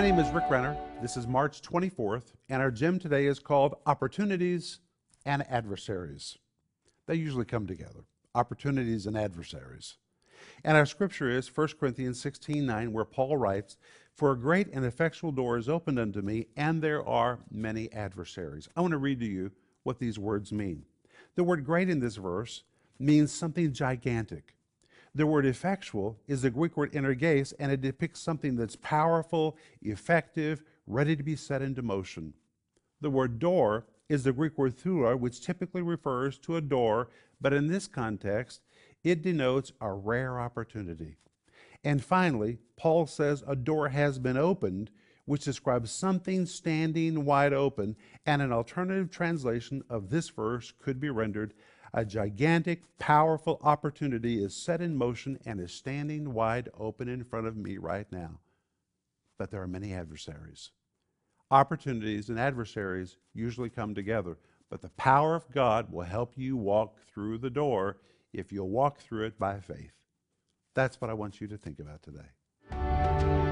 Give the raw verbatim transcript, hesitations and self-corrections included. My name is Rick Renner. This is March twenty-fourth, and our gem today is called Opportunities and Adversaries. They usually come together, opportunities and adversaries. And our scripture is First Corinthians sixteen nine, where Paul writes, "For a great and effectual door is opened unto me, and there are many adversaries." I want to read to you what these words mean. The word great in this verse means something gigantic. The word effectual is the Greek word energeis, and it depicts something that's powerful, effective, ready to be set into motion. The word door is the Greek word thura, which typically refers to a door, but in this context, it denotes a rare opportunity. And finally, Paul says a door has been opened, which describes something standing wide open, and an alternative translation of this verse could be rendered, "A gigantic, powerful opportunity is set in motion and is standing wide open in front of me right now." But there are many adversaries. Opportunities and adversaries usually come together, but the power of God will help you walk through the door if you'll walk through it by faith. That's what I want you to think about today.